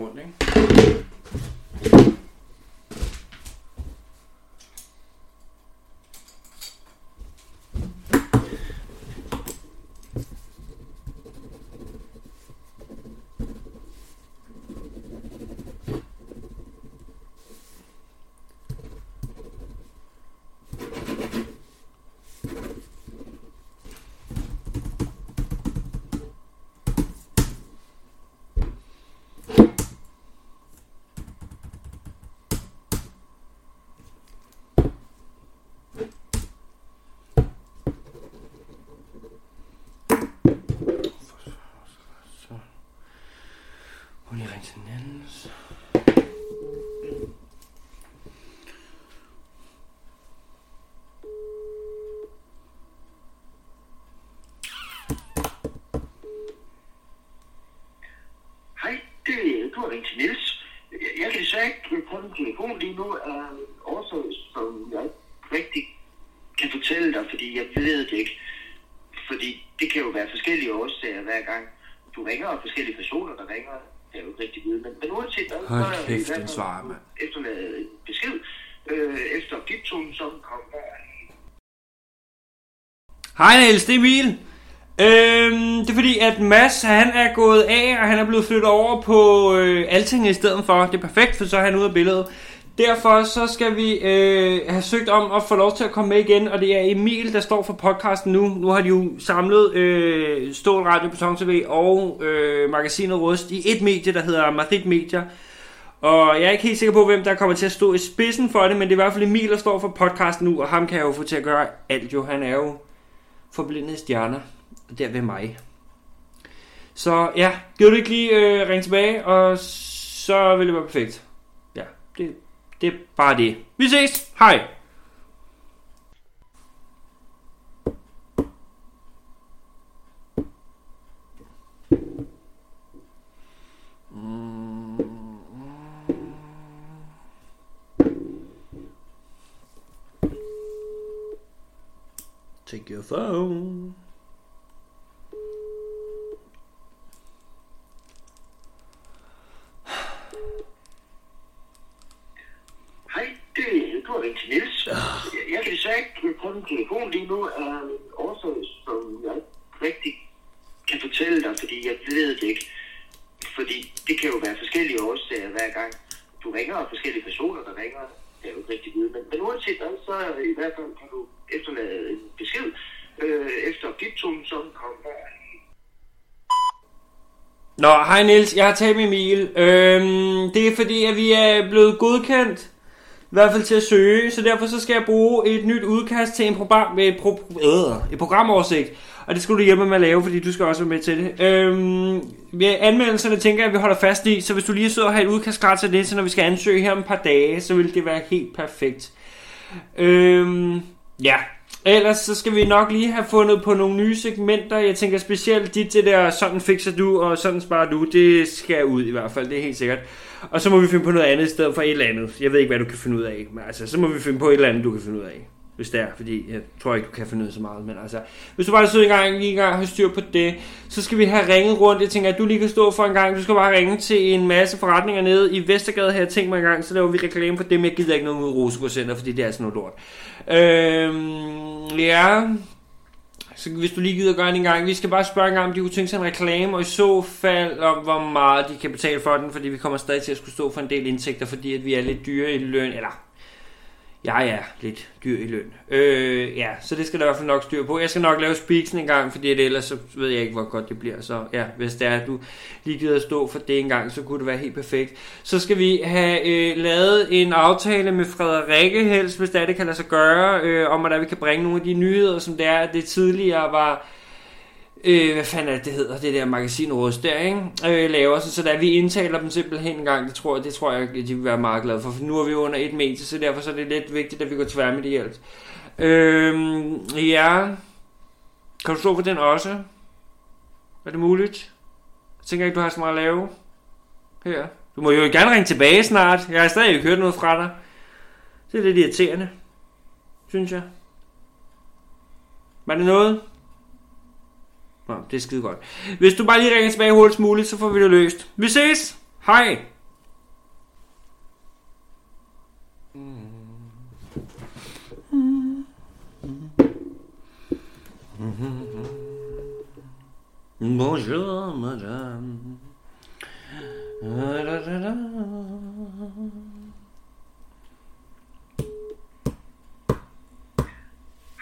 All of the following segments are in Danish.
rundt, ikke? Jeg kan desværre ikke tage en telefon lige nu af årsager, som jeg ikke rigtig kan fortælle dig, fordi jeg ved det ikke. Fordi det kan jo være forskellige årsager hver gang du ringer, og forskellige personer, der ringer. Det er jo ikke rigtig vide, men uanset hvad, så er jeg svarer, man. Efterlade en besked efter diptonen, som kommer. Hej Niels, det er Emil. Det er fordi, at Mads, han er gået af, og han er blevet flyttet over på Alting i stedet for. Det er perfekt, for så er han ude af billedet. Derfor så skal vi have søgt om at få lov til at komme med igen, og det er Emil, der står for podcasten nu. Nu har de jo samlet Stål Radio, Beton TV og magasinet Rost i et medie, der hedder Marit Media. Og jeg er ikke helt sikker på, hvem der kommer til at stå i spidsen for det, men det er i hvert fald Emil, der står for podcasten nu, og ham kan jeg jo få til at gøre alt jo. Han er jo forblindet stjerner. Der ved mig. Så ja, giver du ikke lige ringe tilbage, og så vil det være perfekt. Ja, det er bare det. Vi ses! Hej! Take your phone. Jeg kan desværre ikke tage en telefon lige nu af årsager, som jeg ikke rigtig kan fortælle dig, fordi jeg ved det ikke. Fordi det kan jo være forskellige årsager hver gang du ringer, og forskellige personer, der ringer. Det er jo ikke rigtig vide, men uanset hvad, så i hvert fald kan du efterlade en besked efter diptonen, som kommer. Nå, hej Niels, jeg har talt med Emil. Det er fordi, at vi er blevet godkendt. I hvert fald til at søge, så derfor så skal jeg bruge et nyt udkast til en programoversigt. Og det skulle du hjælpe med at lave, fordi du skal også være med til det. Med anmeldelserne tænker jeg, at vi holder fast i, så hvis du lige sidder og har et udkast klar til det, så når vi skal ansøge her om et par dage, så vil det være helt perfekt. Ja, ellers så skal vi nok lige have fundet på nogle nye segmenter. Jeg tænker specielt det der, sådan fikser du og sådan sparer du, det skal ud i hvert fald, det er helt sikkert. Og så må vi finde på noget andet i stedet for et eller andet. Jeg ved ikke, hvad du kan finde ud af, men altså, så må vi finde på et eller andet, du kan finde ud af. Hvis det er, fordi jeg tror ikke, du kan finde ud af så meget. Men altså, hvis du bare sidder en gang har styr på det, så skal vi have ringet rundt. Jeg tænker, at du lige kan stå for en gang. Du skal bare ringe til en masse forretninger nede i Vestergade, her jeg tænkt mig en gang. Så laver vi reklame for dem. Jeg gider ikke noget mod Rosegårdscenter, fordi det er sådan noget lort. Ja... Så hvis du lige gider gøre det en gang, vi skal bare spørge en gang, om de kunne tænke sig en reklame, og i så fald om, hvor meget de kan betale for den, fordi vi kommer stadig til at skulle stå for en del indtægter, fordi at vi er lidt dyre i løn, eller jeg er lidt dyr i løn. Ja, så det skal der i hvert fald nok styre på. Jeg skal nok lave speaksen en gang, fordi ellers så ved jeg ikke, hvor godt det bliver. Så ja, hvis det er, at du lige gider at stå for det en gang, så kunne det være helt perfekt. Så skal vi have lavet en aftale med Frederikke helst, hvis det er, det kan lade sig gøre, om at vi kan bringe nogle af de nyheder, som det er, at det tidligere var... hvad fanden er det hedder, det der magasin Rost der, ikke? Laver så da vi indtaler dem simpelthen en gang, det tror jeg, de vil være meget glade for, for nu er vi under et medie, så derfor så er det lidt vigtigt, at vi går tvær med det hjælp. Ja, kan du stå for den også? Er det muligt? Jeg tænker ikke, du har så meget at lave her. Du må jo gerne ringe tilbage snart, jeg har stadig ikke hørt noget fra dig. Det er lidt irriterende, synes jeg. Var det noget? Nå, det er skide godt. Hvis du bare lige ringer tilbage hurtigst muligt, så får vi det løst. Vi ses! Hej! Bonjour, madame.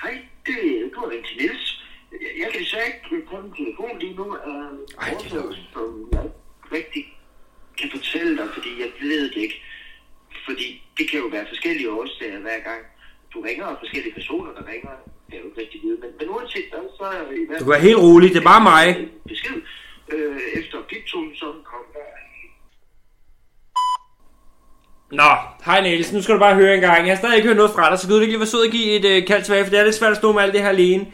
Hej, det er du ringt til Niels. Jeg kan desværre ikke komme på telefon lige nu af årsager, som jeg rigtig kan fortælle dig, fordi jeg ved det ikke. Fordi det kan jo være forskellige årsager hver gang du ringer, og forskellige personer, der ringer. Jeg er jo ikke rigtig vide, men uanset hvad, så er det i hvert fald... Du er helt rolig, det er bare mig. ...besked efter piptonen, som kom der. Nå, hej Niels, nu skal du bare høre en gang. Jeg har stadig ikke hørt noget fra dig, så kan du ikke lige være sød at give et kald tilbage, for det er lidt svært at stå med alt det her alene.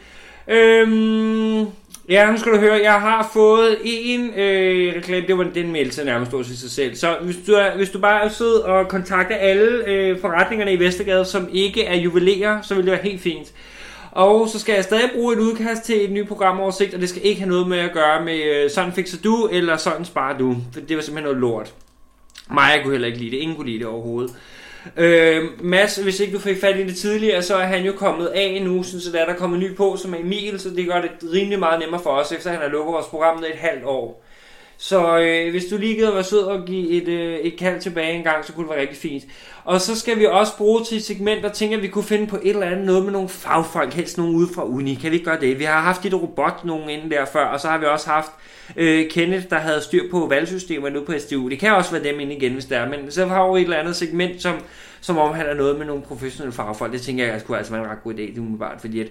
Ja, nu skal du høre, jeg har fået en reklame, det var den meldelse nærmest også i sig selv. Så hvis du bare sidder og kontakter alle forretningerne i Vestergade, som ikke er juvelærer, så vil det være helt fint. Og så skal jeg stadig bruge et udkast til et nyt programoversigt, og det skal ikke have noget med at gøre med sådan fikser du, eller sådan sparer du. For det var simpelthen noget lort. Maja kunne heller ikke lide det, ingen kunne lide det overhovedet. Mads, hvis ikke du fik fat i det tidligere, så er han jo kommet af nu, så der er kommet ny på, som er Emil, så det gør det rimelig meget nemmere for os, efter han har lukket vores program ned et halvt år. Så hvis du lige gider være sød og give et kald tilbage en gang, så kunne det være rigtig fint. Og så skal vi også bruge til et segment, der tænker, at vi kunne finde på et eller andet noget med nogle fagfolk, helst nogen ude fra uni. Kan vi ikke gøre det? Vi har haft et robot nogen inden der før, og så har vi også haft Kenneth, der havde styr på valgsystemet nu på SDU. Det kan også være dem inde igen, hvis der er. Men så har vi et eller andet segment, som omhandler noget med nogle professionelle fagfolk. Det tænker jeg, at skulle altså være en ret god idé, det er umiddelbart, fordi at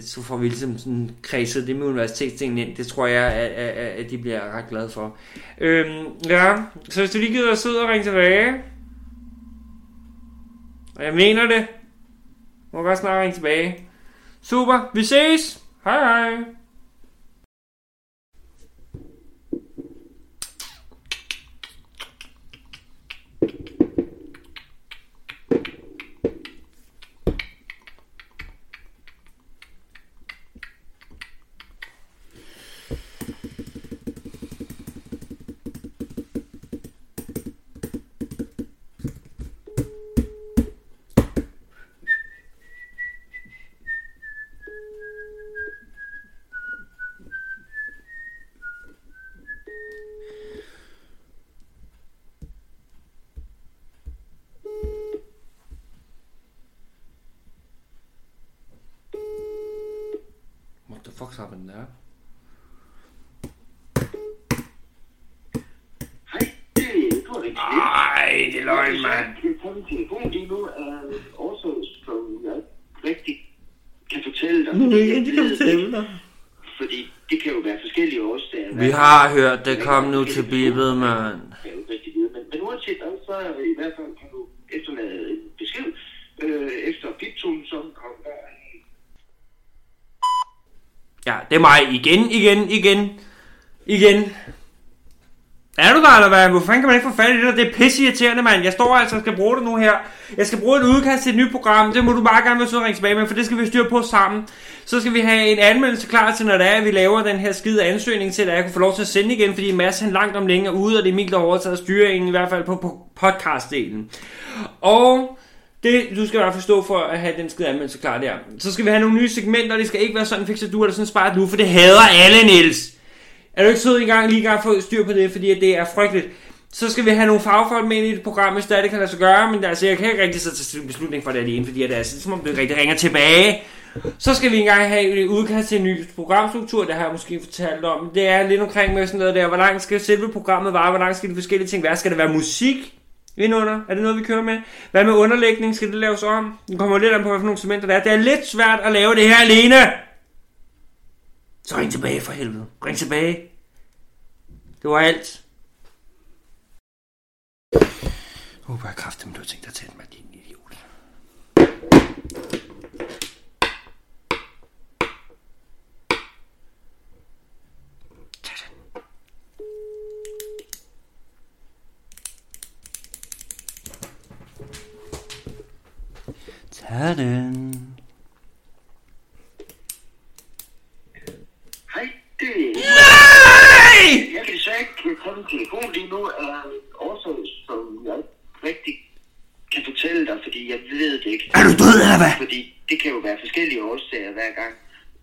så får vi ligesom sådan kredset det med universitetstingen ind. Det tror jeg, at de bliver ret glade for. Ja, så hvis du lige gider at sidde og ringe tilbage, og jeg mener det, må godt snart ringe tilbage. Super, vi ses! Hej hej! Fuck's happened there? Hej, det er du rigtig. Ej, det er løgn, mand. Jeg kan komme til telefonen lige nu af årsager, som jeg rigtig kan fortælle dig. Fordi det kan jo være forskellige årsager. Vi har hørt, det kom nu til biblet, mand. Jeg er jo rigtig vide, men uanset hvad, så i hvert fald kan du efterlade en besked efter piptonen, som kom der. Ja, det er mig igen. Er du der, eller hvad? Hvorfor kan man ikke få fat i det der? Det er pisseirriterende, mand. Jeg står altså og skal bruge det nu her. Jeg skal bruge et udkast til et nyt program. Det må du bare gerne være sød og ringe tilbage med, for det skal vi styre på sammen. Så skal vi have en anmeldelse klar til, når det er, at vi laver den her skide ansøgning til, at jeg kan få lov til at sende igen, fordi Mads han langt om længe er ude, og det er Emil, der overtager styringen, i hvert fald på podcastdelen. Og... det, du skal bare forstå for at have den skide anmeldelse klar der. Så skal vi have nogle nye segmenter, og det skal ikke være sådan, fikser du eller sådan sparet nu, for det hader alle, Niels. Er du ikke sød lige i gang for styr på det, fordi det er frygteligt. Så skal vi have nogle fagfolk med i et program, hvis det kan lade sig gøre, men altså, jeg kan ikke rigtig så tage beslutning for det alene, fordi det er som om det rigtig ringer tilbage. Så skal vi engang have et udkast til en ny programstruktur, det har jeg måske fortalt om. Det er lidt omkring med sådan noget der, hvor langt skal selve programmet vare, hvor langt skal de forskellige ting være, skal der være musik? Indunder. Er det noget, vi kører med? Hvad med underlægning? Skal det laves om? Nu kommer lidt an på, hvad for nogle cementer der er. Det er lidt svært at lave det her alene. Så ring tilbage for helvede. Ring tilbage. Det var alt. Håber jeg kraftigt, men du har tænkt dig til mig, din idiot. Herren. Hej, det er... Nej! Jeg kan sige, at jeg kom min telefon lige nu er en årsag, som jeg ikke rigtig kan fortælle dig, fordi jeg ved det ikke. Er du død, eller hvad? Fordi det kan jo være forskellige årsager hver gang.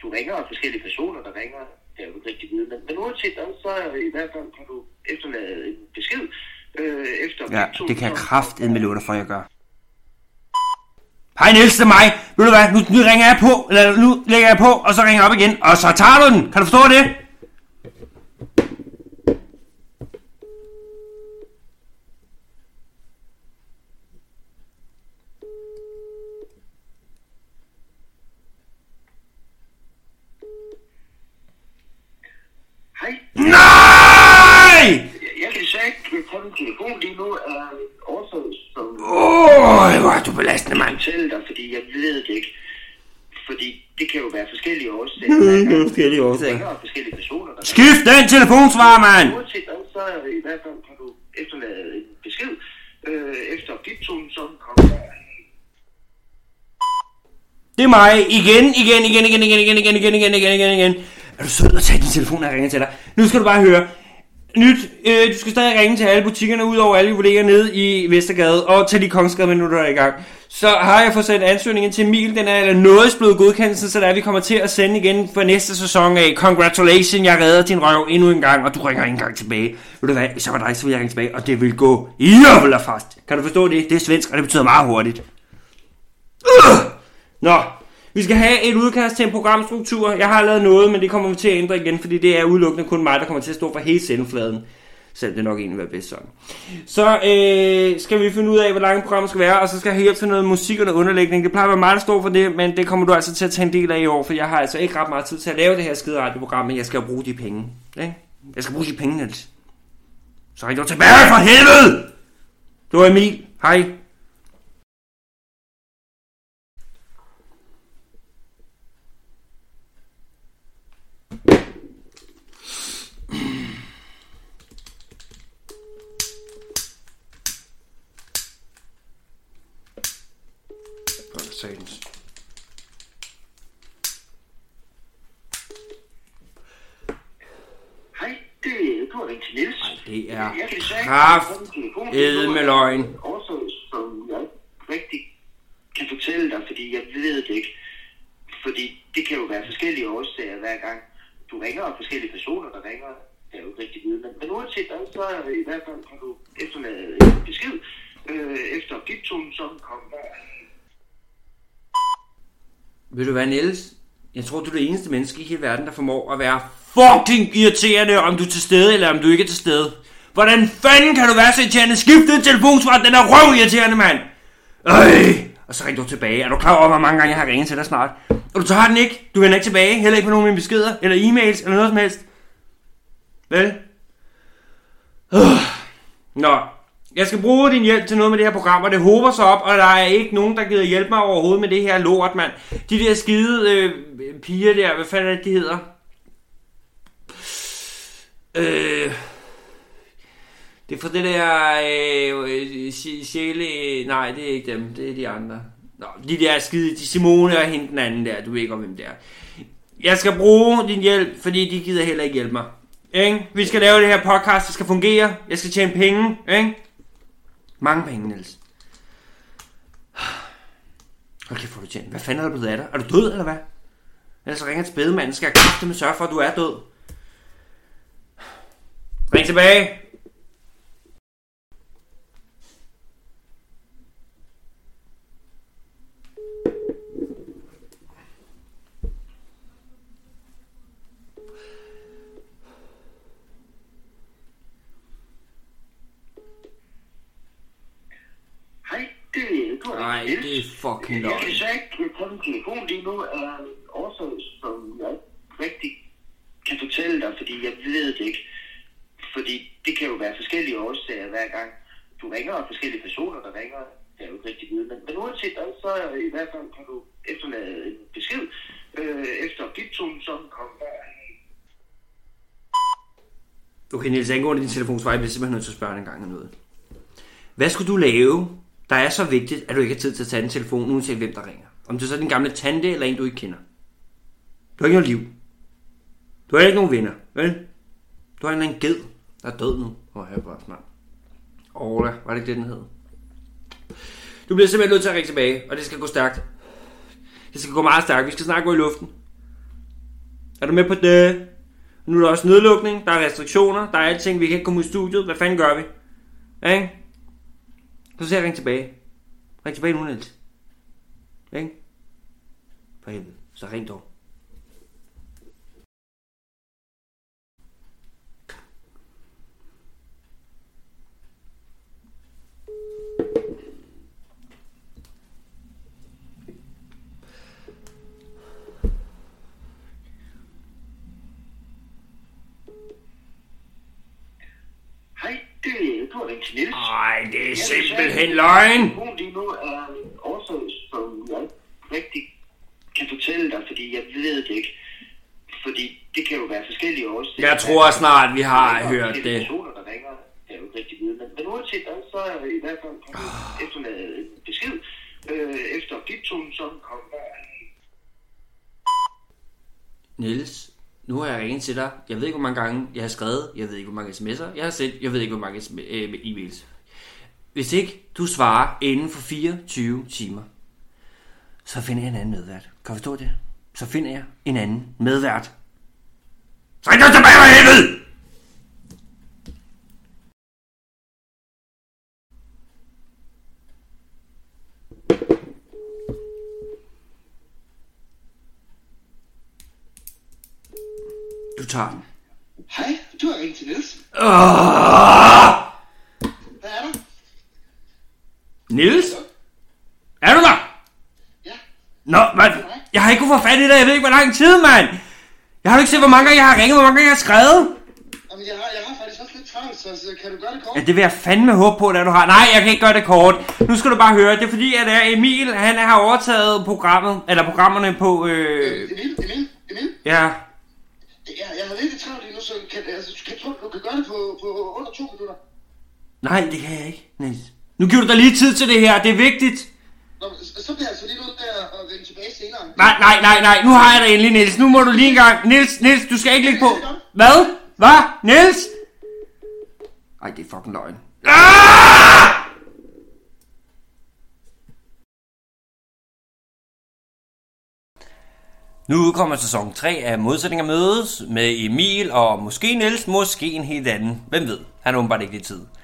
Du ringer, og forskellige personer, der ringer. Det er jo ikke rigtig vide. Men uanset hvad, så i hvert fald kan du efterlade en besked. Efter ja, det kan jeg kraftedme love dig for, jeg gør. Hej Niels, det er mig. Ved du hvad, nu ringer jeg på, eller nu lægger jeg på, og så ringer jeg op igen, og så tager du den. Kan du forstå det? Forskellige personer. Skift den telefonsvarer, mand! Uanset hvad, så i hvert fald kan du efterlade en besked. Efter piptonen, så kommer jeg... Det er mig. Igen. Er du sød at tage din telefon, når jeg ringer til dig? Nu skal du bare høre. Nyt, du skal stadig ringe til alle butikkerne, ud over alle kolleger nede i Vestergade, og til de Kongsgade, men nu er der i gang. Så har jeg fået sendt ansøgningen til Emil, den er eller noget blevet godkendelsen, så der vi kommer til at sende igen for næste sæson af Congratulations, jeg redder din røv endnu en gang, og du ringer ikke engang tilbage. Ved du hvad, hvis jeg var dig, så vil jeg ringe tilbage, og det vil gå jævla fast. Kan du forstå det? Det er svensk, og det betyder meget hurtigt. Nå. Vi skal have et udkast til en programstruktur. Jeg har lavet noget, men det kommer vi til at ændre igen, fordi det er udelukkende kun mig, der kommer til at stå for hele sendefladen. Selv det nok egentlig være bedst sådan. Så skal vi finde ud af, hvor langt programmet skal være, og så skal jeg hjælpe til noget musik og noget underlægning. Det plejer at være mig, der står for det, men det kommer du altså til at tage en del af i år, for jeg har altså ikke ret meget tid til at lave det her skide radioprogram, men jeg skal bruge de penge. Ikke? Jeg skal bruge de penge, Niels. Så er jeg tilbage for helvede! Det var Emil. Hej. Det er kraftedme løgn. Også som jeg rigtig kan fortælle dig, fordi jeg ved det ikke. Fordi det kan jo være forskellige årsager hver gang. Du ringer, og forskellige personer, der ringer. Det er jo ikke rigtig viden. Men uanset hvad, så i hvert fald kan du efterlade en besked. Efter piptonen, som kommer. Ved du hvad, Niels? Jeg tror, du er det eneste menneske i hele verden, der formår at være fucking irriterende, om du er til stede, eller om du ikke er til stede. Hvordan fanden kan du være så irriterende? Skift din telefonsvar, den er røv irriterende, mand! Øj! Og så ringer du tilbage. Er du klar over, hvor mange gange jeg har ringet til dig snart? Og du tager den ikke. Du vender ikke tilbage. Heller ikke på nogen af mine beskeder, eller e-mails, eller noget som helst. Vel? Nå. Jeg skal bruge din hjælp til noget med det her program, og det håber sig op, og der er ikke nogen, der gider hjælpe mig overhovedet med det her lort, mand. De der skide piger der, hvad fanden er det, de hedder? Det er fra det der sjæle... Nej, det er ikke dem, det er de andre. Nå, de der skide, de Simone og hende den anden der, du ved ikke om hvem det er. Jeg skal bruge din hjælp, fordi de gider heller ikke hjælpe mig. Ikke? Vi skal lave det her podcast, det skal fungere, jeg skal tjene penge, ikke? Mange penge, Niels. Okay, får du tjent. Hvad fanden er der blevet af dig? Er du død, eller hvad? Ellers ringer et spædemand, skal jeg kræfte med sørge for, at du er død. Ring tilbage! Nej, det er fucking løgn. Jeg kan så ikke tage min telefon lige nu af en årsag, som jeg ikke rigtig kan fortælle dig, fordi jeg ved det ikke. Fordi det kan jo være forskellige årsager hver gang. Du ringer, og forskellige personer, der ringer. Det er jo ikke rigtig vide. Men uanset hvad, så i hvert fald kan du efterlade en besked. Efter piptonen, som kommer. Okay, Niels, angående din telefonsvar, jeg bliver simpelthen nødt til at spørge en gang om noget. Hvad skulle du lave, der er så vigtigt, at du ikke har tid til at tage en telefon, uanset hvem der ringer? Om det er så din gamle tante eller en, du ikke kender. Du har ikke noget liv. Du har ikke nogen venner, vel? Du har en eller anden ged, der er død nu. Hvor er jeg bare smart. Orla, var det ikke det, den hed? Du bliver simpelthen nødt til at række tilbage, og det skal gå stærkt. Det skal gå meget stærkt. Vi skal snart gå i luften. Er du med på det? Nu er der også nedlukning, der er restriktioner, der er alting, vi kan ikke komme ud i studiet. Hvad fanden gør vi? Ikke? Så siger jeg, ring tilbage. Ring tilbage nu, Niels. Ikke? For helvede. Så ring dog. Nej, det er simpelthen løgn. Lige nu er en årsag, som jeg rigtig kan fortælle dig, fordi jeg ved det ikke. Fordi det kan jo være forskellige årsager. Jeg tror snart, vi har hørt det. Personer, der ringer, er jo ikke rigtig vide. Men uanset hvad, så er i hvert fald efterladet en besked. Efter piptonen, som kommer. Niels, nu har jeg ringet til dig. Jeg ved ikke, hvor mange gange jeg har skrevet. Jeg ved ikke, hvor mange sms'er jeg har sendt. Jeg ved ikke, hvor mange e-mails. Hvis ikke du svarer inden for 24 timer, så finder jeg en anden medvært. Kan du forstå det? Så finder jeg en anden medvært. Så er jeg tilbage med helvede! Du tager den. Hej, du har ringet til Niels. Hvad er der? Niels? Er du der? Ja. Nå, man, jeg har ikke kunnet få fat i dig, jeg ved ikke, hvor lang tid, mand. Jeg har ikke set, hvor mange gange jeg har ringet, hvor mange gange jeg har skrevet. Jamen, jeg har faktisk også lidt travlt, så kan du gøre det kort? Ja, det vil jeg fandme håbe på, da du har. Nej, jeg kan ikke gøre det kort. Nu skal du bare høre, det er fordi, at Emil, han har overtaget programmet, eller programmerne på... Emil? Ja. Ja, jeg har lidt travlt lige nu, så du kan gøre det på under 2 minutter. Nej, det kan jeg ikke, Niels. Nu giver du dig lige tid til det her, det er vigtigt. Nå, så bliver jeg altså lige nødt til at vende tilbage senere. Nej, nu har jeg dig endelig, Niels. Nu må du lige en gang. Niels, du skal ikke ligge på. Hvad? Hvad? Niels? Ej, det er fucking løgn. Ah! Nu udkommer sæson 3 af Modsætninger Mødes med Emil og måske Niels, måske en helt anden. Hvem ved? Han er åbenbart ikke i tid.